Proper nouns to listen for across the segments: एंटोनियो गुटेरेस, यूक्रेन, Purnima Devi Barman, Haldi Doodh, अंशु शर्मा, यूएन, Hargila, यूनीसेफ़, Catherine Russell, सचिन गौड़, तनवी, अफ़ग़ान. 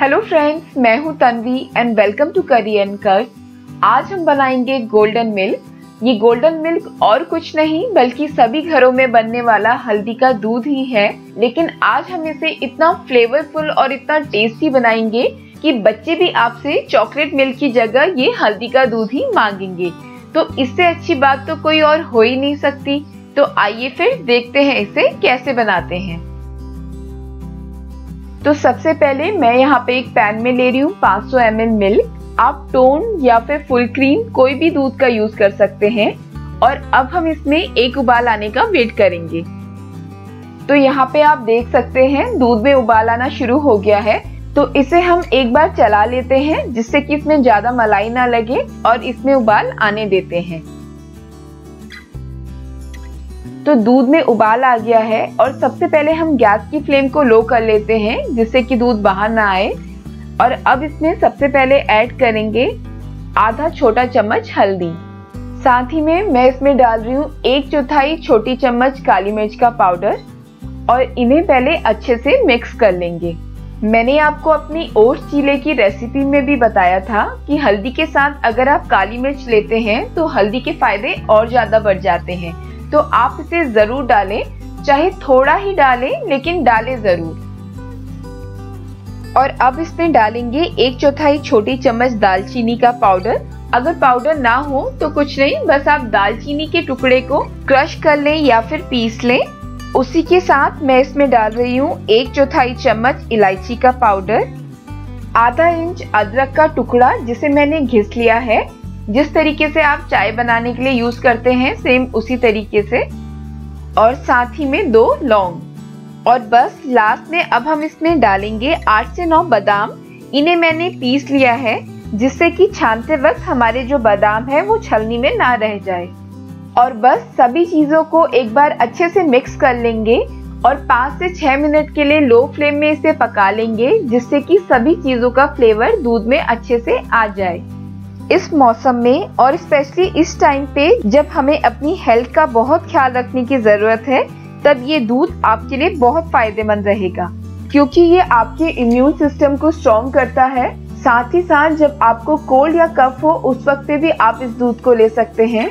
Hello friends, मैं हूं तनवी and welcome to curry N cuts. आज हम बनाएंगे गोल्डन मिल्क। ये गोल्डन मिल्क और कुछ नहीं बल्कि सभी घरों में बनने वाला हल्दी का दूध ही है, लेकिन आज हम इसे इतना फ्लेवरफुल और इतना टेस्टी बनाएंगे कि बच्चे भी आपसे चॉकलेट मिल्क की जगह ये हल्दी का दूध ही मांगेंगे। तो इससे अच्छी बात तो कोई और हो ही नहीं सकती। तो आइए फिर देखते हैं इसे कैसे बनाते हैं। तो सबसे पहले मैं यहाँ पे एक पैन में ले रही हूँ 500 ml मिल्क। आप टोन या फिर फुल क्रीम कोई भी दूध का यूज कर सकते हैं। और अब हम इसमें एक उबाल आने का वेट करेंगे। तो यहाँ पे आप देख सकते हैं दूध में उबाल आना शुरू हो गया है। तो इसे हम एक बार चला लेते हैं जिससे कि इसमें ज्यादा मलाई ना लगे, और इसमें उबाल आने देते हैं। तो दूध में उबाल आ गया है और सबसे पहले हम गैस की फ्लेम को लो कर लेते हैं जिससे कि दूध बाहर ना आए। और अब इसमें सबसे पहले ऐड करेंगे आधा छोटा चम्मच हल्दी। साथ ही में मैं इसमें डाल रही हूँ 1/4 छोटी चम्मच काली मिर्च का पाउडर। और इन्हें पहले अच्छे से मिक्स कर लेंगे। मैंने आपको अपनी ओट्स चीले की रेसिपी में भी बताया था कि हल्दी के साथ अगर आप काली मिर्च लेते हैं तो हल्दी के फायदे और ज्यादा बढ़ जाते हैं। तो आप इसे जरूर डालें, चाहे थोड़ा ही डालें लेकिन डालें जरूर। और अब इसमें डालेंगे 1/4 छोटी चम्मच दालचीनी का पाउडर। अगर पाउडर ना हो तो कुछ नहीं, बस आप दालचीनी के टुकड़े को क्रश कर लें या फिर पीस लें। उसी के साथ मैं इसमें डाल रही हूँ 1/4 चम्मच इलायची का पाउडर, आधा इंच अदरक का टुकड़ा जिसे मैंने घिस लिया है। जिस तरीके से आप चाय बनाने के लिए यूज करते हैं सेम उसी तरीके से, और साथ ही में 2 लौंग। और बस लास्ट में अब हम इसमें डालेंगे 8 से 9 बादाम। इन्हें मैंने पीस लिया है जिससे कि छानते वक्त हमारे जो बादाम है वो छलनी में ना रह जाए। और बस सभी चीजों को एक बार अच्छे से मिक्स कर लेंगे और 5 से 6 मिनट के लिए लो फ्लेम में इसे पका लेंगे जिससे कि सभी चीजों का फ्लेवर दूध में अच्छे से आ जाए। इस मौसम में और स्पेशली इस टाइम पे जब हमें अपनी हेल्थ का बहुत ख्याल रखने की ज़रूरत है, तब ये दूध आपके लिए बहुत फायदेमंद रहेगा क्योंकि ये आपके इम्यून सिस्टम को स्ट्रॉन्ग करता है। साथ ही साथ जब आपको कोल्ड या कफ हो उस वक्त पे भी आप इस दूध को ले सकते हैं।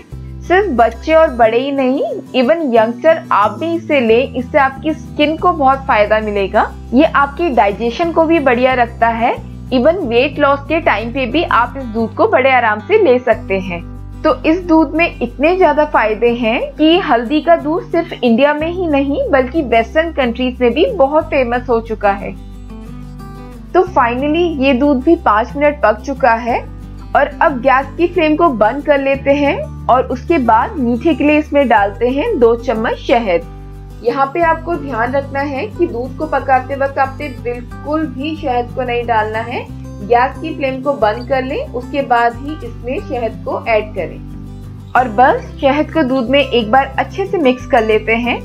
सिर्फ बच्चे और बड़े ही नहीं, इवन यंगस्टर आप भी इसे लें। इससे आपकी स्किन को बहुत फायदा मिलेगा। ये आपकी डाइजेशन को भी बढ़िया रखता है। इवन वेट लॉस के टाइम पे भी आप इस दूध को बड़े आराम से ले सकते हैं। तो इस दूध में इतने ज्यादा फायदे हैं कि हल्दी का दूध सिर्फ इंडिया में ही नहीं बल्कि वेस्टर्न कंट्रीज में भी बहुत फेमस हो चुका है। तो फाइनली ये दूध भी 5 मिनट पक चुका है। और अब गैस की फ्लेम को बंद कर लेते हैं और उसके बाद मीठे के लिए इसमें डालते हैं 2 चम्मच शहद। यहाँ पे आपको ध्यान रखना है कि दूध को पकाते वक्त आपने बिल्कुल भी शहद को नहीं डालना है। गैस की फ्लेम को बंद कर लें, उसके बाद ही इसमें शहद को ऐड करें। और बस शहद को दूध में एक बार अच्छे से मिक्स कर लेते हैं।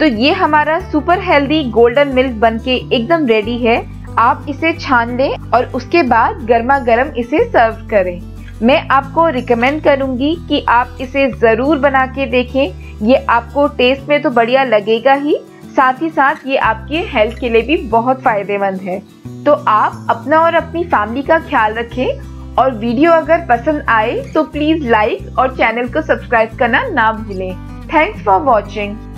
तो ये हमारा सुपर हेल्दी गोल्डन मिल्क बनके एकदम रेडी है। आप इसे छान लें और उसके बाद गर्मा गर्म इसे सर्व करें। मैं आपको रिकमेंड करूंगी कि आप इसे जरूर बना के देखें। ये आपको टेस्ट में तो बढ़िया लगेगा ही, साथ ही साथ ये आपके हेल्थ के लिए भी बहुत फायदेमंद है। तो आप अपना और अपनी फैमिली का ख्याल रखें। और वीडियो अगर पसंद आए तो प्लीज़ लाइक और चैनल को सब्सक्राइब करना ना भूलें। Thanks for watching.